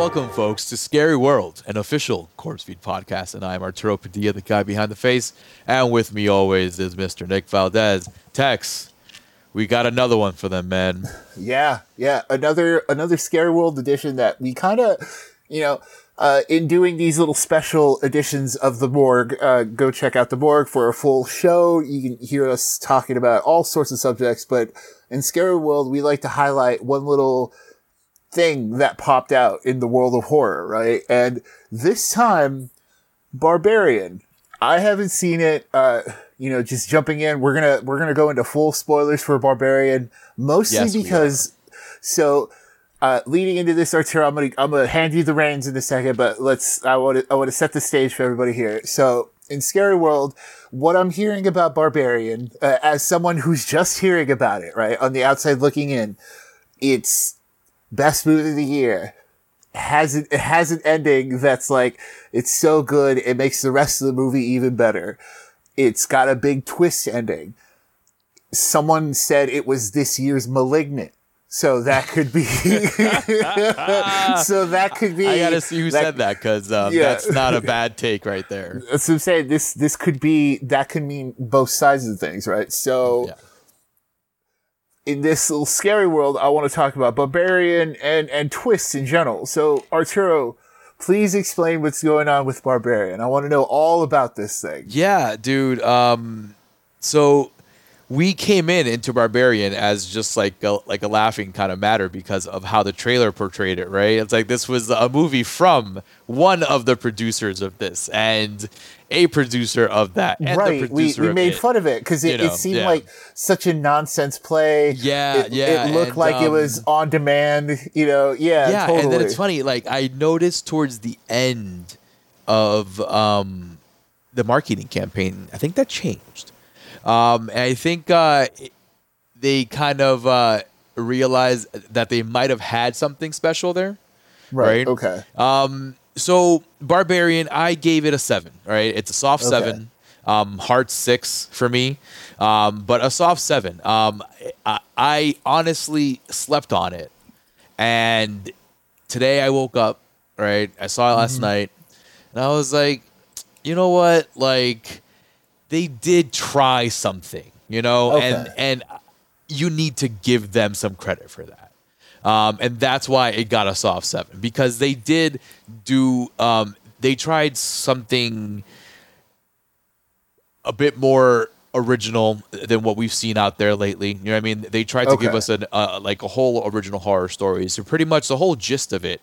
Welcome, folks, to Scary World, an official Corpse Feed podcast, and I am Arturo Padilla, the guy behind the face, and with me always is Mr. Nick Valdez. Tex, we got another one for them, man. Yeah, another Scary World edition that we kind of, in doing these little special editions of The Morgue, go check out The Morgue for a full show. You can hear us talking about all sorts of subjects, but in Scary World, we like to highlight one little thing that popped out in the world of horror, right? And this time, Barbarian. I haven't seen it. Just jumping in, we're gonna go into full spoilers for Barbarian, mostly because. So, leading into this, Arturo, I'm gonna hand you the reins in a second, but I want to set the stage for everybody here. So, in Scary World, what I'm hearing about Barbarian, as someone who's just hearing about it, right, on the outside looking in, it's best movie of the year. It has an ending that's like, it's so good, it makes the rest of the movie even better. It's got a big twist ending. Someone said it was this year's Malignant. So that could be... I gotta see who said that, because that's not a bad take right there. So I'm saying this could be... That could mean both sides of things, right? So... Yeah. In this little Scary World, I want to talk about Barbarian and twists in general. So, Arturo, please explain what's going on with Barbarian. I want to know all about this thing. Yeah, dude. So we came into Barbarian as just like a laughing kind of matter because of how the trailer portrayed it, right? It's like this was a movie from one of the producers of this and a producer of that. And right. The producer we made fun of it because it seemed like such a nonsense play. Yeah. It looked like it was on demand, Yeah. Yeah. Totally. And then it's funny. Like, I noticed towards the end of the marketing campaign, I think that changed. And I think they kind of realized that they might have had something special there. Right. Okay. So Barbarian, I gave it a 7, right? It's a soft 7, hard 6 for me, but a soft 7. I honestly slept on it. And today I woke up, right? I saw it last night and I was like, you know what? Like, they did try something, and you need to give them some credit for that. And that's why it got a soft 7, because they did do, they tried something a bit more original than what we've seen out there lately. You know what I mean? They tried to give us a whole original horror story. So pretty much the whole gist of it.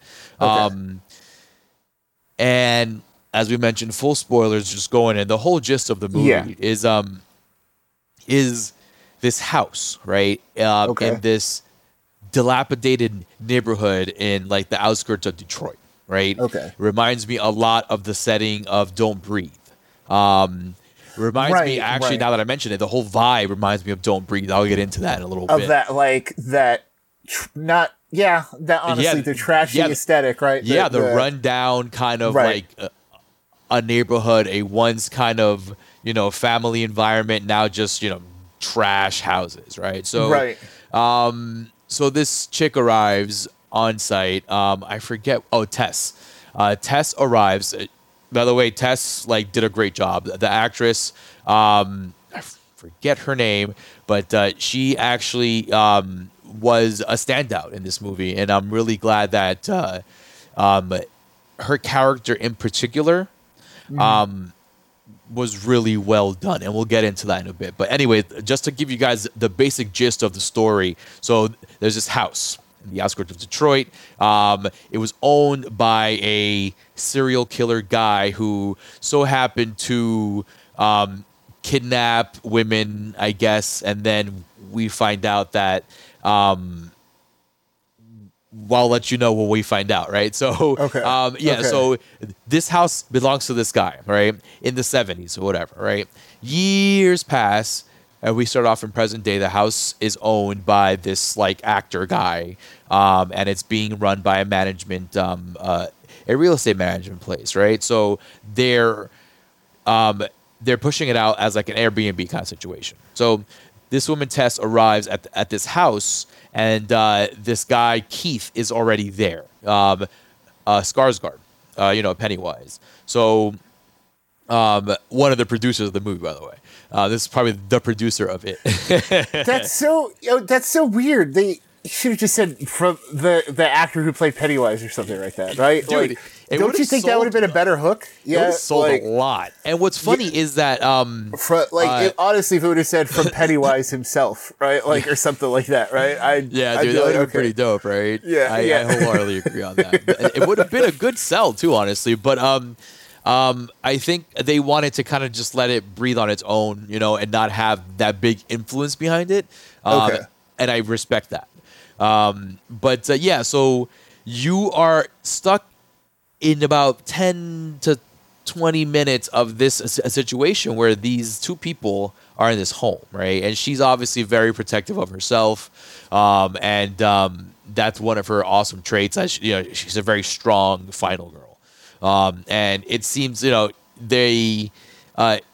And as we mentioned, full spoilers just going in. The whole gist of the movie is this house, right? And this dilapidated neighborhood in like the outskirts of Detroit, right? Okay. Reminds me a lot of the setting of Don't Breathe. Reminds me actually now that I mentioned it, the whole vibe reminds me of Don't Breathe. I'll get into that in a little bit. Of that the trashy aesthetic, right? The rundown kind of like a neighborhood, a once kind of, family environment, now just, trash houses, right? So so this chick arrives on site. I forget. Oh, Tess. Tess arrives. By the way, Tess did a great job. The actress, I forget her name, but she actually was a standout in this movie, and I'm really glad that her character in particular was really well done, and we'll get into that in a bit. But anyway, just to give you guys the basic gist of the story. So there's this house in the outskirts of Detroit. It was owned by a serial killer guy who so happened to kidnap women, I guess. And then we find out that, well, I'll let you know when we find out, right? So, okay. So this house belongs to this guy, right? In the 70s or whatever, right? Years pass, and we start off in present day. The house is owned by this, like, actor guy, and it's being run by a management, a real estate management place, right? So they're pushing it out as, like, an Airbnb kind of situation. So this woman, Tess, arrives at this house, and this guy, Keith, is already there. Skarsgard, Pennywise. So one of the producers of the movie, by the way. This is probably the producer of it. That's so weird. They should have just said from the actor who played Pennywise or something like that, right? Dude, don't you think that would have been a better hook? Yeah, it would have sold a lot. And what's funny is that honestly, if it would have said from Pennywise himself, right? Like, or something like that, right? That would have been pretty dope, right? Yeah. I wholeheartedly agree on that. It would have been a good sell too, honestly, but I think they wanted to kind of just let it breathe on its own, and not have that big influence behind it. And I respect that. So you are stuck in about 10 to 20 minutes of this a situation where these two people are in this home, right? And she's obviously very protective of herself. That's one of her awesome traits. She's a very strong final girl. And it seems,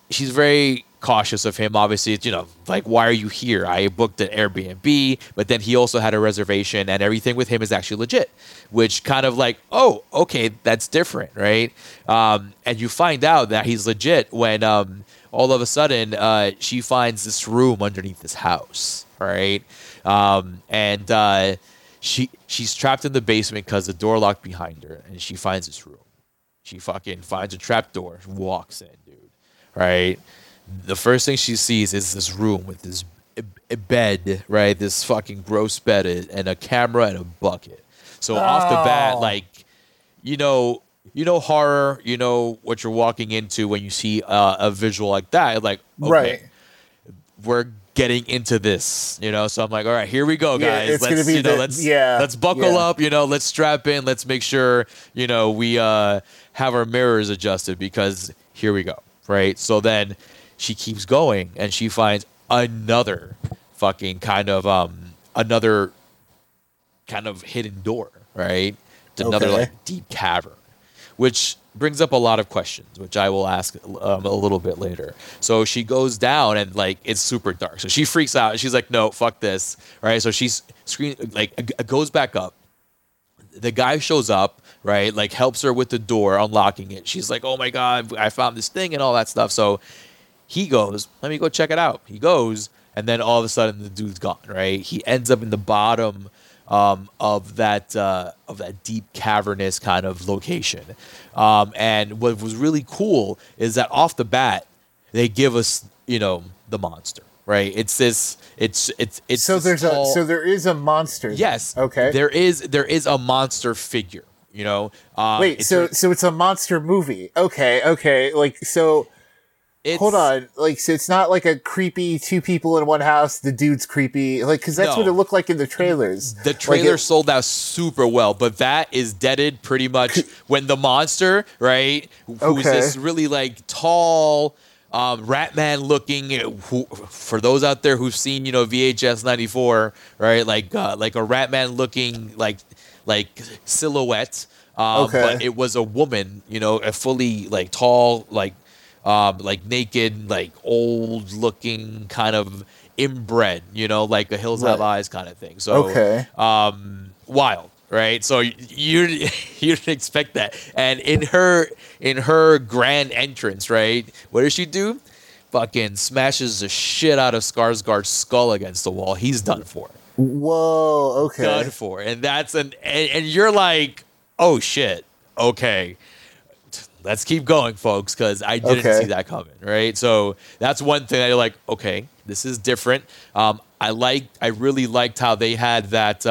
she's very cautious of him. Obviously, like, why are you here? I booked an Airbnb, but then he also had a reservation, and everything with him is actually legit, which kind of like, oh, okay, that's different, right? And you find out that he's legit when all of a sudden she finds this room underneath this house, right? She's trapped in the basement because the door locked behind her, and she finds this room. She fucking finds a trapdoor, walks in, dude. Right? The first thing she sees is this room with this bed, right? This fucking gross bed and a camera and a bucket. So off the bat, like, horror, what you're walking into when you see a visual like that. Like, okay, right. We're getting into this, so I'm like, all right, here we go, guys. Yeah, let's buckle up, let's strap in, let's make sure, we have our mirrors adjusted, because here we go, right? So then she keeps going, and she finds another fucking kind of hidden door, right? It's another like deep cavern, which brings up a lot of questions, which I will ask a little bit later. So she goes down, and like, it's super dark. So she freaks out, and she's like, no, fuck this. Right. So she's goes back up. The guy shows up, right? Like, helps her with the door, unlocking it. She's like, oh my God, I found this thing and all that stuff. So he goes, let me go check it out. He goes. And then all of a sudden the dude's gone. Right. He ends up in the bottom of that deep cavernous kind of location. And what was really cool is that off the bat, they give us, the monster, right? There is a monster. Yes. Okay. There is a monster figure, so it's a monster movie. Okay. Hold on, so it's not like a creepy two people in one house. The dude's creepy, because that's what it looked like in the trailers. The trailer sold out super well, but that is deaded pretty much when the monster, right, who's this really tall, rat man looking. Who, for those out there who've seen, VHS 94, right, like a rat man looking like silhouette, but it was a woman, a fully tall naked, old looking kind of inbred, like a Hills Have Eyes kind of thing. So, wild, right? So you didn't expect that. And in her grand entrance, right? What does she do? Fucking smashes the shit out of Skarsgård's skull against the wall. He's done for. Whoa. Okay. Done for. And that's and you're like, oh shit. Okay. Let's keep going, folks, because I didn't see that coming, right? So that's one thing that you're like, okay, this is different. I really liked how they had that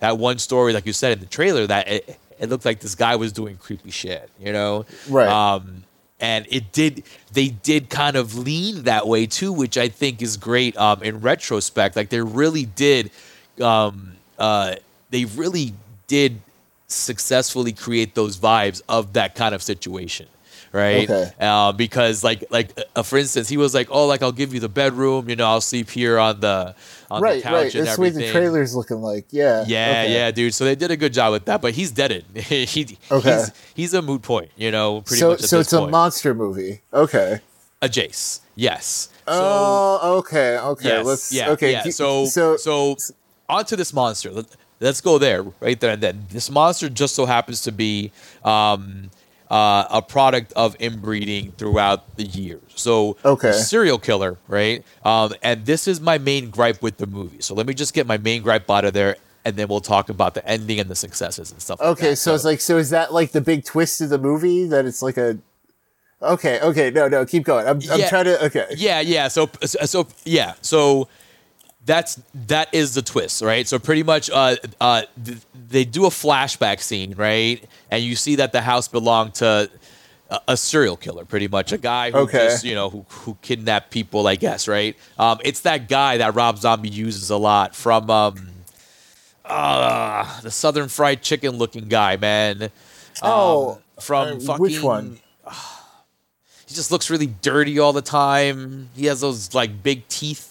one story, like you said in the trailer, that it looked like this guy was doing creepy shit, right? And it did. They did kind of lean that way too, which I think is great in retrospect. Like they really did. They really did successfully create those vibes of that kind of situation, right? Okay. Because like for instance, he was like, "Oh, like I'll give you the bedroom. You know, I'll sleep here on the the couch and that's everything." That's what the trailer's looking like. Yeah, dude. So they did a good job with that, but he's deaded. He's a moot point. You know, pretty much. So it's a monster movie. Okay. A Jace. Yes. Okay. Yes, let's. Yeah, okay. Yeah. So onto this monster. Let's go there right there and then. This monster just so happens to be a product of inbreeding throughout the years. So, serial killer, right? And this is my main gripe with the movie. So let me just get my main gripe out of there, and then we'll talk about the ending and the successes and stuff. Okay, like that. So is that like the big twist of the movie that it's like a? Okay, no, keep going. I'm trying to. Okay. Yeah. So yeah. So. That is the twist, right? So pretty much they do a flashback scene, right? And you see that the house belonged to a serial killer, pretty much. A guy who just, who kidnapped people, I guess, right? It's that guy that Rob Zombie uses a lot from the Southern Fried Chicken looking guy, man. Which one? He just looks really dirty all the time. He has those like big teeth.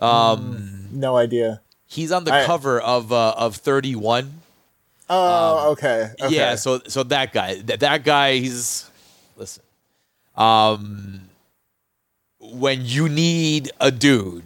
No idea. He's on the cover of 31. Oh, okay. Yeah, so that guy. That guy, he's... Listen. When you need a dude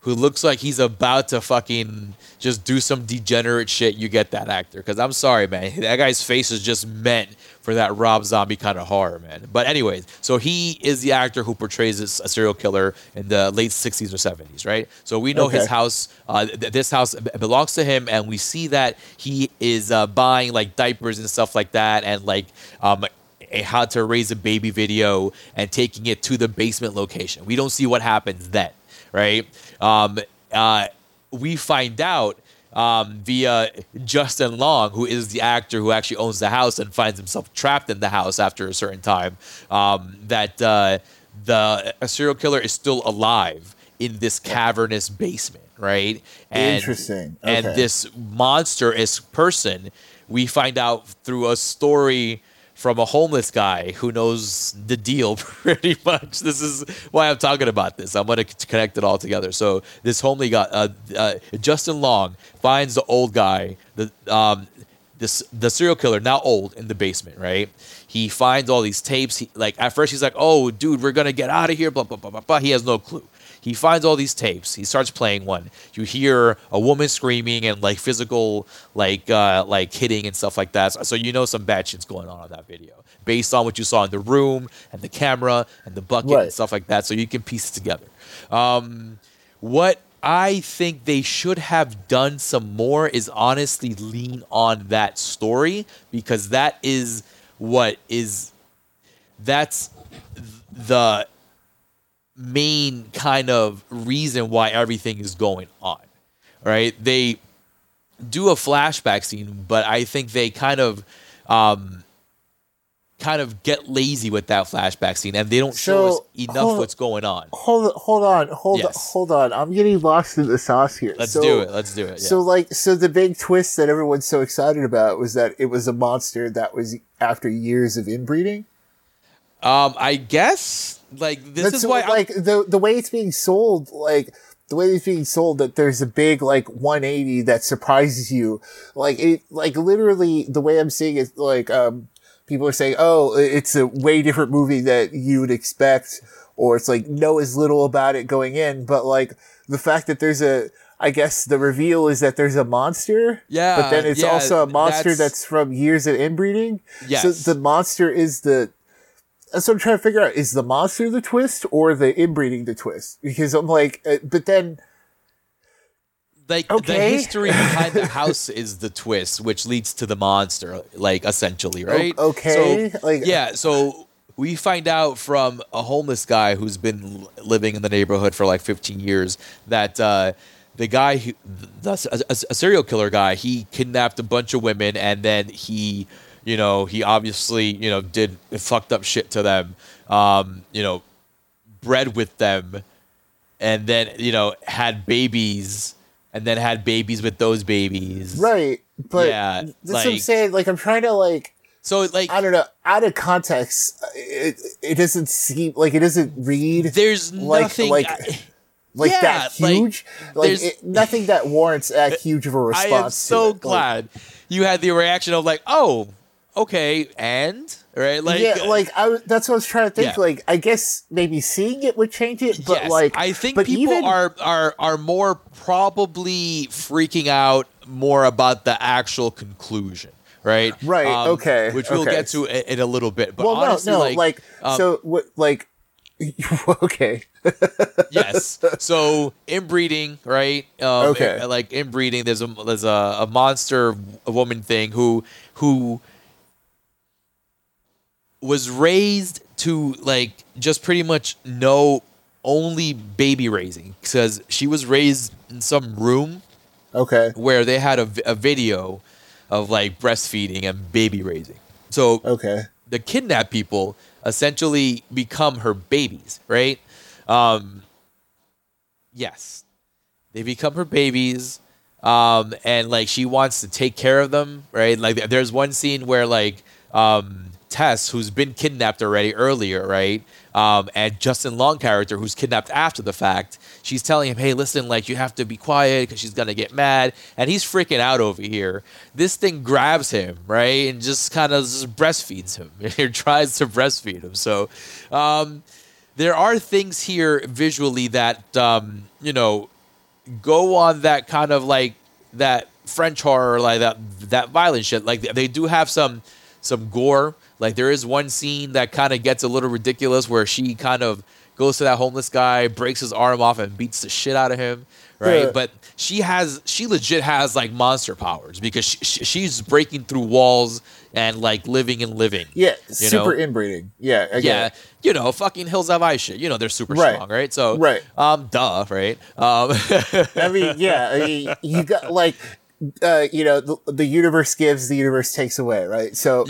who looks like he's about to fucking just do some degenerate shit, you get that actor. Because I'm sorry, man. That guy's face is just meant for that Rob Zombie kind of horror, man. But anyways, so he is the actor who portrays a serial killer in the late 60s or 70s, right? So we know his house, this house belongs to him, and we see that he is buying like diapers and stuff like that, and like a how to raise a baby video and taking it to the basement location. We don't see what happens then, right? We find out via Justin Long, who is the actor who actually owns the house and finds himself trapped in the house after a certain time, that a serial killer is still alive in this cavernous basement, right? And, interesting. Okay. And this monstrous person, we find out through a story from a homeless guy who knows the deal pretty much. This is why I'm talking about this. I'm going to connect it all together. So this homely guy, Justin Long, finds the old guy, the serial killer, now old, in the basement, right? He finds all these tapes. At first he's like, oh, dude, we're going to get out of here, blah, blah, blah, blah, blah. He has no clue. He finds all these tapes. He starts playing one. You hear a woman screaming and like physical, like hitting and stuff like that. So you know some bad shit's going on that video, based on what you saw in the room and the camera and the bucket and stuff like that. So you can piece it together. What I think they should have done some more is honestly lean on that story, because that is that's the main kind of reason why everything is going on, right? They do a flashback scene, but I think they kind of get lazy with that flashback scene, and they don't show us enough what's going on. Hold on. I'm getting lost in the sauce here. Let's do it. Yeah. So the big twist that everyone's so excited about was that it was a monster that was after years of inbreeding. I guess. The way it's being sold, that there's a big 180 that surprises you, literally the way I'm seeing it, people are saying, oh, it's a way different movie that you'd expect, or it's know as little about it going in, but the fact that there's I guess the reveal is that there's a monster, but then it's also a monster that's from years of inbreeding. Yes. So the monster is so I'm trying to figure out, is the monster the twist or the inbreeding the twist? Because I'm but then... The history behind the house is the twist, which leads to the monster, essentially, right? Okay. So, so we find out from a homeless guy who's been living in the neighborhood for 15 years that... the guy, a serial killer guy, he kidnapped a bunch of women, and then he You know, he obviously, you know, did fucked up shit to them, you know, bred with them, and then, you know, had babies, and then had babies with those babies. Right. But yeah, that's like, what I'm saying. Like, I'm trying to, like, so, like, I don't know, out of context, it doesn't seem like, it doesn't read. There's nothing like yeah, that huge, like nothing that warrants that huge of a response. I am so glad you had the reaction of like, oh, okay, and right, like, yeah, like that's what I was trying to think. Yeah. Like, I guess maybe seeing it would change it, but yes, like, I think people are more probably freaking out more about the actual conclusion. Right. Right. Okay. Which we'll get to in a little bit. But well, honestly, no, like so what, like. Okay. Yes. So inbreeding, right? Okay. Like inbreeding, there's a monster woman thing who was raised to like just pretty much know only baby raising, because she was raised in some room. Okay. Where they had a video of like breastfeeding and baby raising. So the kidnapped people essentially become her babies, right? Yes. They become her babies, and like she wants to take care of them, right? Like there's one scene where like Tess, who's been kidnapped already earlier, right? And Justin Long character, who's kidnapped after the fact, she's telling him, hey, listen, like you have to be quiet because she's going to get mad. And he's freaking out over here. This thing grabs him, right? And just kind of breastfeeds him. It tries to breastfeed him. So there are things here visually that, you know, go on that kind of like that French horror, like that violent shit. Like they do have some gore. Like there is one scene that kind of gets a little ridiculous where she kind of goes to that homeless guy, breaks his arm off, and beats the shit out of him, right? Yeah. But she legit has like monster powers because she's breaking through walls and like living. Yeah, you super know? Inbreeding. Yeah, I get it. You know, fucking Hills Have Eyes shit. You know, they're super strong, right? So, duh, right? I mean, yeah, you got like. You know, the universe gives, the universe takes away, right? So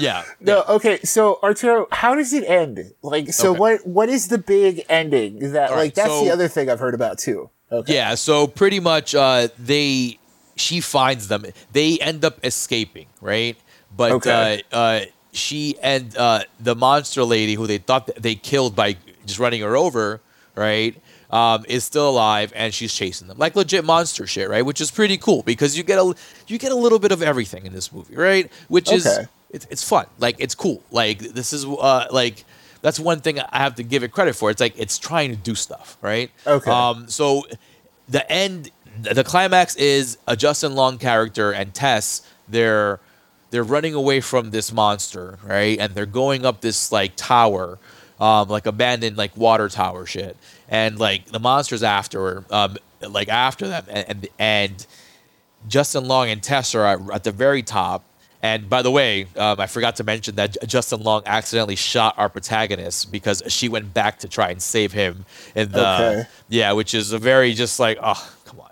okay. So Arturo, how does it end? Like, so what is the big ending? That all like right, that's so, the other thing I've heard about too. Okay, yeah. So pretty much, she finds them. They end up escaping, right? But she and the monster lady, who they thought they killed by just running her over, right? Is still alive, and she's chasing them like legit monster shit, right? Which is pretty cool because you get a little bit of everything in this movie, right? Which is it's fun, like it's cool, like this is like that's one thing I have to give it credit for. It's like it's trying to do stuff, right? Okay. So the end, the climax is a Justin Long character and Tess. They're running away from this monster, right? And they're going up this like tower. Like abandoned like water tower shit, and like the monster's after her, like after them, and Justin Long and Tess are at the very top. And by the way, I forgot to mention that Justin Long accidentally shot our protagonist because she went back to try and save him. And which is a very just like, oh, come on,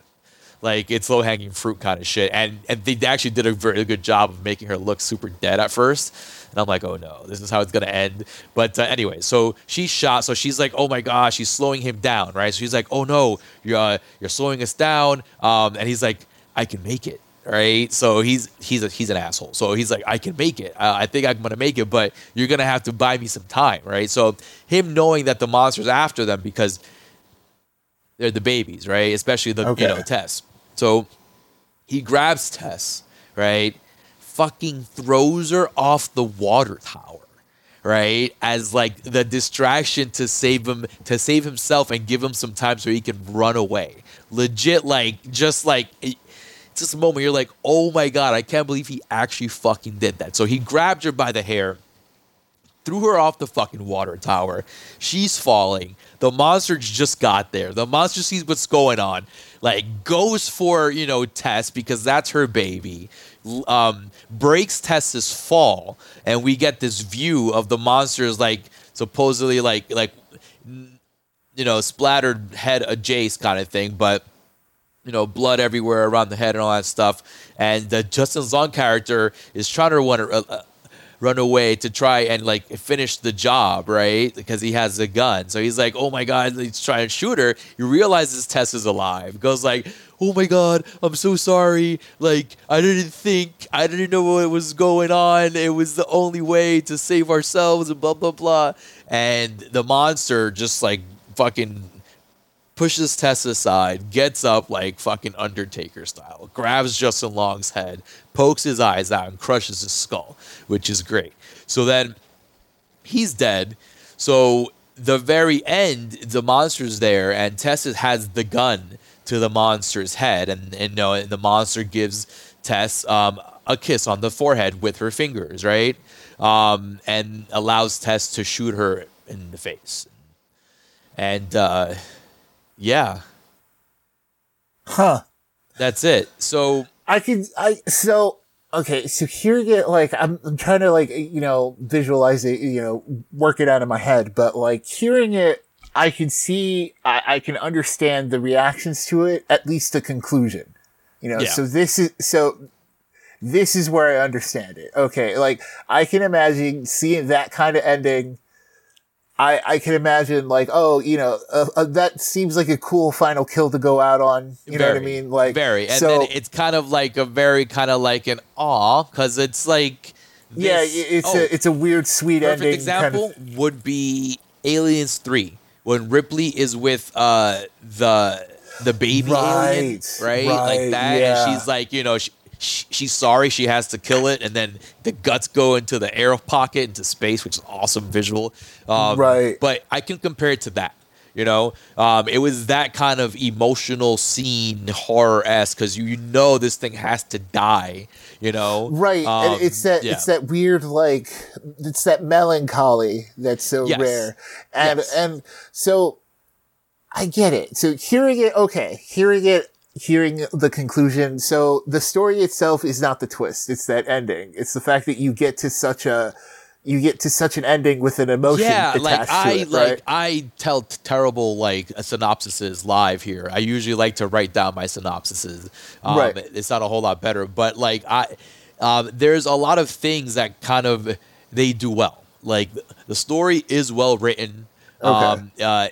like it's low hanging fruit kind of shit. And they actually did a very good job of making her look super dead at first. And I'm like, oh no, this is how it's going to end. But anyway, so she's shot. So she's like, oh my gosh, she's slowing him down, right? So he's like, oh no, you're slowing us down. And he's like, I can make it, right? So he's an asshole. So he's like, I can make it. I think I'm going to make it, but you're going to have to buy me some time, right? So him knowing that the monster's after them because they're the babies, right? Especially the, you know, Tess. So he grabs Tess, right? Fucking throws her off the water tower, right? As like the distraction to save himself and give him some time so he can run away. Legit, like it's just a moment you're like, oh my god, I can't believe he actually fucking did that. So he grabbed her by the hair, threw her off the fucking water tower. She's falling. The monster just got there. The monster sees what's going on, like goes for, you know, Tess because that's her baby. Breaks Tess's fall, and we get this view of the monster's like supposedly like you know splattered head adjacent kind of thing, but you know blood everywhere around the head and all that stuff. And Justin Long character is trying to run away to try and like finish the job, right? Because he has a gun. So he's like, oh my God, let's try and shoot her. He realizes Tess is alive. Goes like, oh my God, I'm so sorry. Like, I didn't know what was going on. It was the only way to save ourselves and blah, blah, blah. And the monster just like fucking pushes Tess aside, gets up like fucking Undertaker style, grabs Justin Long's head, pokes his eyes out, and crushes his skull, which is great. So then he's dead. So the very end, the monster's there, and Tess has the gun to the monster's head, and the monster gives Tess a kiss on the forehead with her fingers, right? And allows Tess to shoot her in the face. And, yeah. Huh. That's it. So okay. So here again, like, I'm trying to like, visualize it, work it out in my head, but like hearing it, I can see, I can understand the reactions to it, at least the conclusion, Yeah. So this is where I understand it. Okay. Like I can imagine seeing that kind of ending. I can imagine like, that seems like a cool final kill to go out on. You know what I mean? Like, very. And so, then it's kind of like a very kind of like an aw, because it's like, this, it's a weird, sweet ending. Perfect example kind of would be Aliens 3 when Ripley is with the baby alien, right? Like that, yeah. And she's like, she's sorry she has to kill it, and then the guts go into the air pocket into space, which is awesome visual. Right. But I can compare it to that. It was that kind of emotional scene, horror-esque, because this thing has to die. Right. And it's that weird like it's that melancholy that's so rare, and so I get it. So hearing it. Hearing the conclusion. So the story itself is not the twist. It's that ending. It's the fact that you get to such an ending with an emotion attached to it, right? I tell terrible synopsises live here. I usually like to write down my synopsises. Right. It's not a whole lot better, but there's a lot of things that kind of, they do well. Like the story is well written. Okay.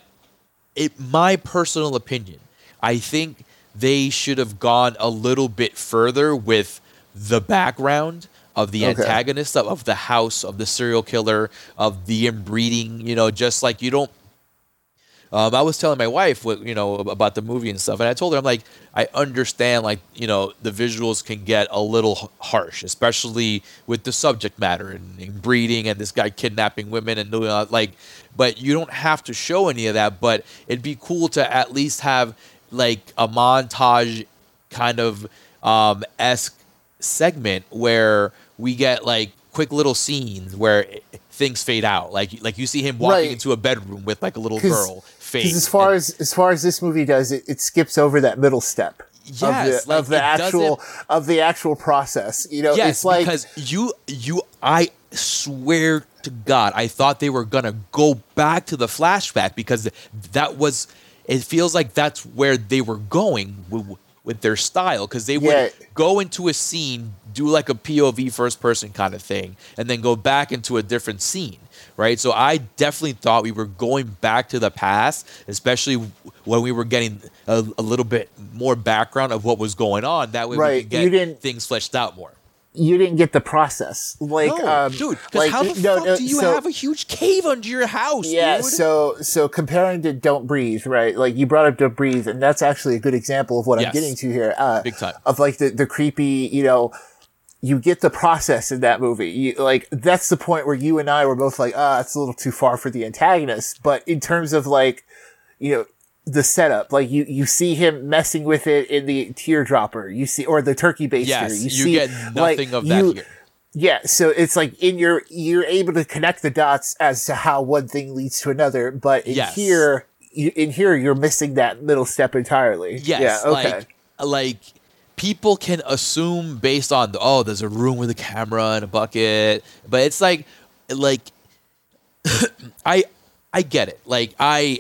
My personal opinion, I think they should have gone a little bit further with the background of the antagonist, of the house, of the serial killer, of the inbreeding, just like you don't. I was telling my wife, about the movie and stuff, and I told her, I'm like, I understand, the visuals can get a little harsh, especially with the subject matter and inbreeding and this guy kidnapping women and doing but you don't have to show any of that, but it'd be cool to at least have a montage kind of esque segment where we get quick little scenes where things fade out. Like you see him walking into a bedroom with a little girl. Fade. As far as this movie does, it skips over that middle step. Yes, of the actual process. Yes, it's like because I swear to God, I thought they were gonna go back to the flashback because that was. It feels like that's where they were going with their style, because they would go into a scene, do a POV first person kind of thing, and then go back into a different scene, right? So I definitely thought we were going back to the past, especially when we were getting a little bit more background of what was going on. That way we could get things fleshed out more. You didn't get the process. Dude, how the fuck do you have a huge cave under your house? Yeah, dude? So comparing to Don't Breathe, right? You brought up Don't Breathe, and that's actually a good example of what I'm getting to here. Big time. Of the creepy, you get the process in that movie. That's the point where you and I were both like, it's a little too far for the antagonist. But in terms of the setup, you see him messing with it in the teardropper, or the turkey baster. Yes, you get nothing of that here. Yeah, so it's you're able to connect the dots as to how one thing leads to another, but in here, you're missing that middle step entirely. Yes, yeah, okay. People can assume based on there's a room with a camera and a bucket, but it's I get it. I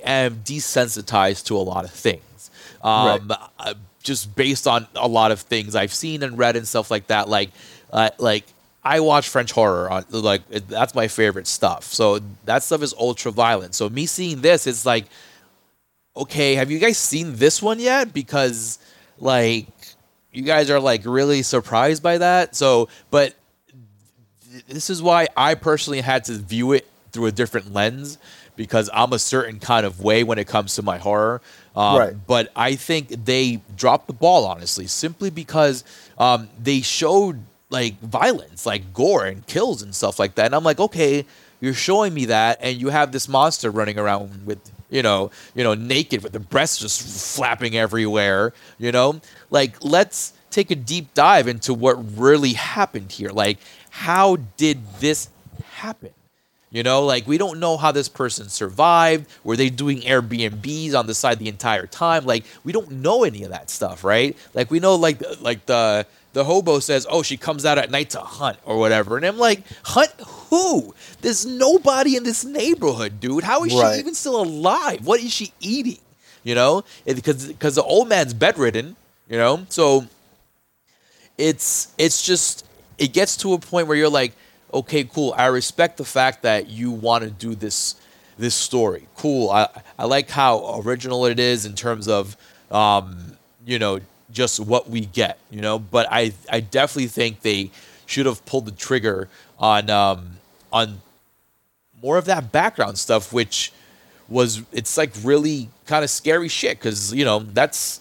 am desensitized to a lot of things, just based on a lot of things I've seen and read and stuff like that. I watch French horror. That's my favorite stuff. So that stuff is ultra violent. So me seeing this, it's like, okay, have you guys seen this one yet? Because like you guys are like really surprised by that. So, but this is why I personally had to view it through a different lens, because I'm a certain kind of way when it comes to my horror. Right. But I think they dropped the ball, honestly, simply because they showed like violence, like gore and kills and stuff like that. And I'm like, okay, you're showing me that, and you have this monster running around with, you know, naked with the breasts just flapping everywhere, you know? Like, let's take a deep dive into what really happened here. Like, how did this happen? You know, like, we don't know how this person survived. Were they doing Airbnbs on the side the entire time? Like, we don't know any of that stuff, right? Like, we know, like the hobo says, oh, she comes out at night to hunt or whatever. And I'm like, hunt who? There's nobody in this neighborhood, dude. How is she even still alive? What is she eating? You know, because the old man's bedridden, you know. So it's just, it gets to a point where you're like, okay, cool. I respect the fact that you want to do this story. Cool. I like how original it is in terms of, you know, just what we get, you know. But I definitely think they should have pulled the trigger on more of that background stuff, which was, it's like really kind of scary shit, because, you know, that's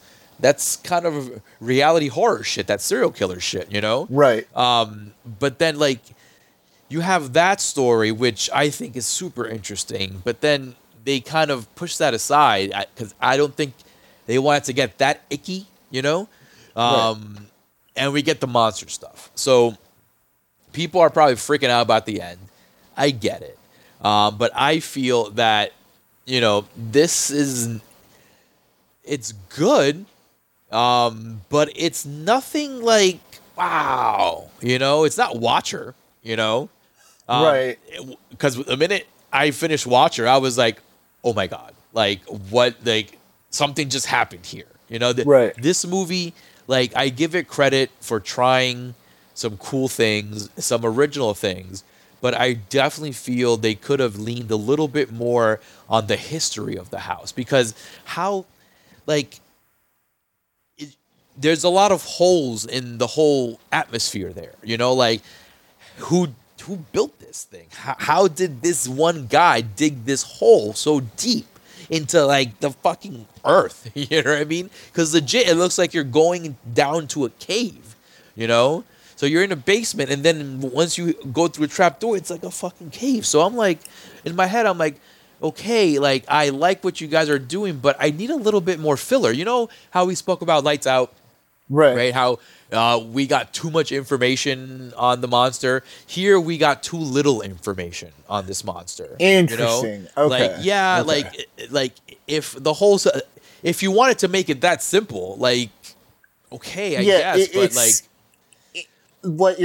kind of reality horror shit, that serial killer shit, you know. Right. But then like, you have that story, which I think is super interesting, but then they kind of push that aside because I don't think they wanted to get that icky, you know? Right. And we get the monster stuff. So people are probably freaking out about the end. I get it. But I feel that, you know, this is... It's good, but it's nothing like, wow, you know? It's not Watcher, you know? Right. Because the minute I finished Watcher, I was like, oh my God, like what, like something just happened here. You know, this movie, like I give it credit for trying some cool things, some original things, but I definitely feel they could have leaned a little bit more on the history of the house, because how, like, there's a lot of holes in the whole atmosphere there, you know, like, Who built this thing? How did this one guy dig this hole so deep into like the fucking earth? You know what I mean? Because legit, it looks like you're going down to a cave, you know? So you're in a basement, and then once you go through a trap door, it's like a fucking cave. So I'm like, in my head, I'm like, okay, like I like what you guys are doing, but I need a little bit more filler. You know how we spoke about Lights Out? Right. How we got too much information on the monster. Here we got too little information on this monster. Interesting. You know? Okay. Like, yeah. Okay. Like if the whole, if you wanted to make it that simple, like, okay, I guess. What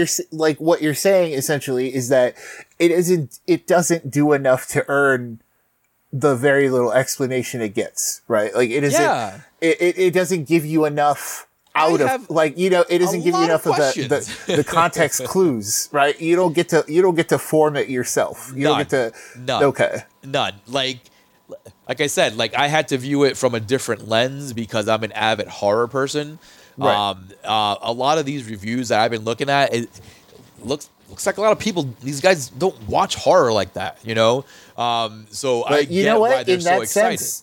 you're saying essentially is that it doesn't do enough to earn the very little explanation it gets. Right. Like it isn't. Yeah. It doesn't give you enough. Out of, like, you know, it doesn't give you enough of the context clues, right? You don't get to form it yourself. None. Like I said, like I had to view it from a different lens because I'm an avid horror person. Right. A lot of these reviews that I've been looking at, it looks like a lot of people, these guys don't watch horror like that, you know. So but I you get know what? Why they're in so that excited. Sense,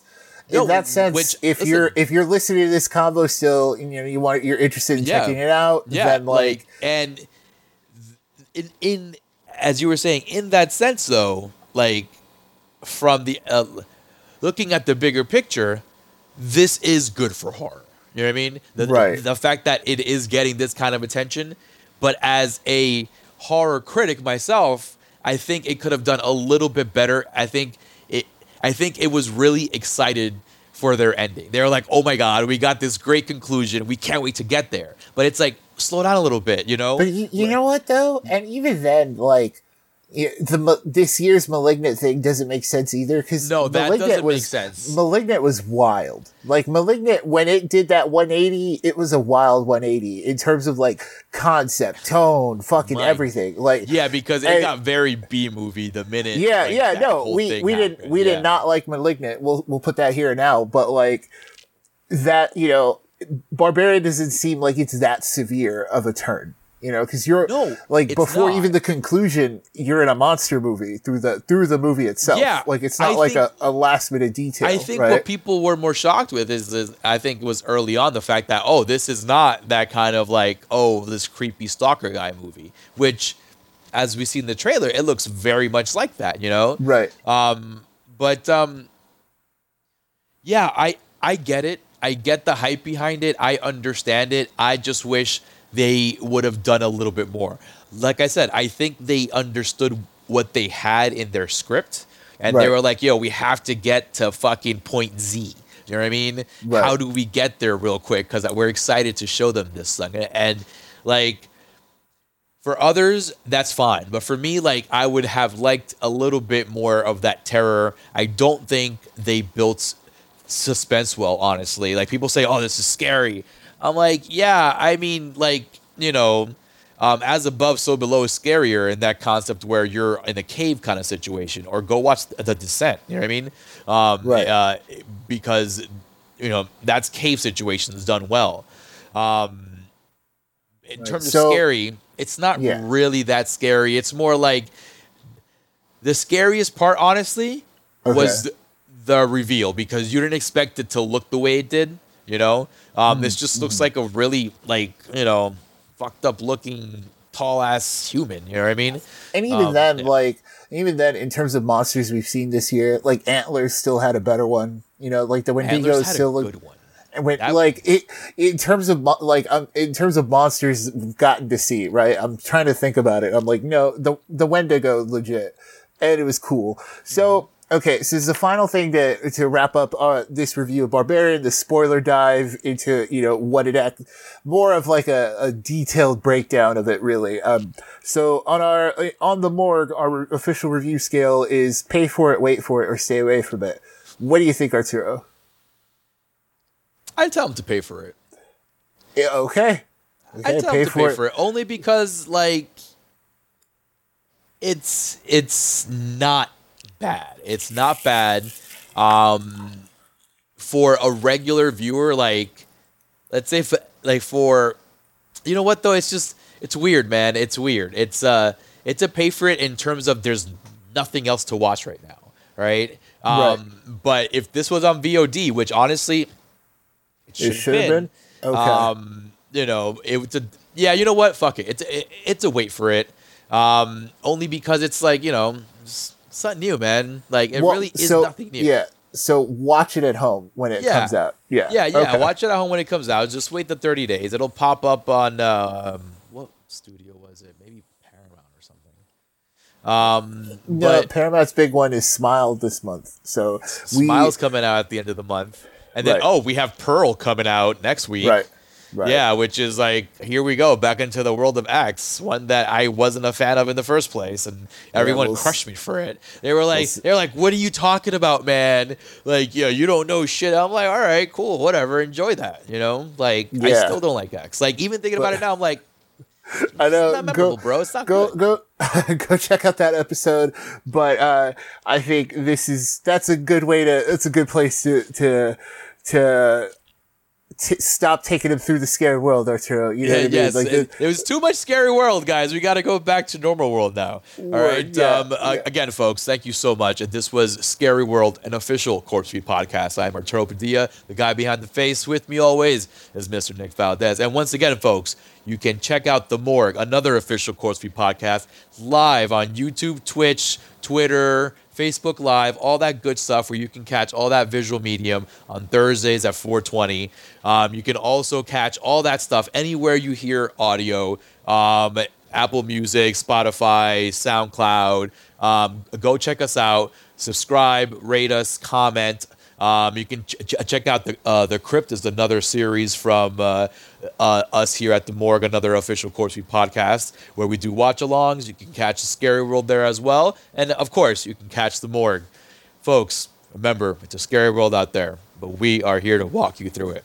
in no, that sense, which, if you're listening to this combo still, you know, you're interested in checking it out, then like and in as you were saying, in that sense though, like from the looking at the bigger picture, this is good for horror. You know what I mean? The fact that it is getting this kind of attention, but as a horror critic myself, I think it could have done a little bit better. I think it was really excited for their ending. They were like, oh my God, we got this great conclusion. We can't wait to get there. But it's like, slow down a little bit, you know? But you know what, though? And even then, like, This year's Malignant thing doesn't make sense either, because no, that doesn't make sense. Malignant was wild. Like, Malignant, when it did that 180, it was a wild 180 in terms of, like, concept, tone, fucking everything. Like, yeah, because it got very B-movie the minute. Yeah, like, yeah, no, we did not like Malignant. We'll put that here now, but, like, that, you know, Barbarian doesn't seem like it's that severe of a turn. You know, because you're before even the conclusion, you're in a monster movie through the movie itself. Yeah, like it's not a last minute detail. I think what people were more shocked with is I think it was early on the fact that this is not that kind of like this creepy stalker guy movie, which as we see in the trailer, it looks very much like that. You know, right? Yeah, I get it. I get the hype behind it. I understand it. I just wish they would have done a little bit more. Like I said, I think they understood what they had in their script. And they were like, yo, we have to get to fucking point Z. You know what I mean? Right. How do we get there real quick? Because we're excited to show them this thing. And, like, for others, that's fine. But for me, like, I would have liked a little bit more of that terror. I don't think they built suspense well, honestly. Like, people say, this is scary. I'm like, yeah, I mean, like, you know, As Above, So Below is scarier in that concept where you're in a cave kind of situation, or go watch The Descent, you know what I mean? Because, you know, that's cave situations done well. In terms of scary, it's not really that scary. It's more like the scariest part, honestly, was the reveal, because you didn't expect it to look the way it did. You know, this just looks like a really, like, you know, fucked up looking tall ass human. You know what I mean? And even then, in terms of monsters we've seen this year, like Antlers still had a better one. You know, like the Wendigo still looked good one. And in terms of monsters we've gotten to see, right? I'm trying to think about it. I'm like, no, the Wendigo legit, and it was cool. So. Mm-hmm. Okay, so this is the final thing to wrap up this review of Barbarian, the spoiler dive into, you know, what it acts, more of like a detailed breakdown of it, really. So on The Morgue, our official review scale is pay for it, wait for it, or stay away from it. What do you think, Arturo? I'd tell him to pay for it. Yeah, okay. I'd tell him to pay for it, only because, like, it's not bad. It's not bad. For a regular viewer, like, let's say for you know what though, it's weird, man. It's weird. It's a pay for it in terms of there's nothing else to watch right now, right? But if this was on VOD, which honestly it should have been. Okay. You know, you know what? Fuck it. It's a wait for it. Only because it's like, you know, it's not new, man. Like, it really is nothing new. Yeah. So watch it at home when it comes out. Yeah. Yeah, yeah. Okay. Watch it at home when it comes out. Just wait the 30 days. It'll pop up on what studio was it? Maybe Paramount or something. No, Paramount's big one is Smile this month. So Smile's coming out at the end of the month. And then we have Pearl coming out next week. Right. Yeah, which is like, here we go, back into the world of X, one that I wasn't a fan of in the first place, and everyone crushed me for it. They were like, what are you talking about, man? Like, yeah, you don't know shit. I'm like, all right, cool, whatever, enjoy that, you know? Like, yeah. I still don't like X. Like, even thinking about it now, I'm like, I know, it's not memorable, bro. It's not good. Go check out that episode. But I think that's a good way to, it's a good place to stop taking him through the scary world, Arturo. You know what I mean? Yes. Like, it was too much scary world, guys. We got to go back to normal world now. All right. Yeah, again, folks, thank you so much. And this was Scary World, an official Corpse Feed podcast. I'm Arturo Padilla, the guy behind the face. With me always is Mr. Nick Valdez. And once again, folks, you can check out The Morgue, another official Corpse Feed podcast, live on YouTube, Twitch, Twitter, Facebook Live, all that good stuff, where you can catch all that visual medium on Thursdays at 4:20. You can also catch all that stuff anywhere you hear audio, Apple Music, Spotify, SoundCloud. Go check us out. Subscribe, rate us, comment. You can check out The Crypt is another series from us here at The Morgue, another official Corpse Feed podcast, where we do watch-alongs. You can catch The Scary World there as well. And, of course, you can catch The Morgue. Folks, remember, it's a scary world out there, but we are here to walk you through it.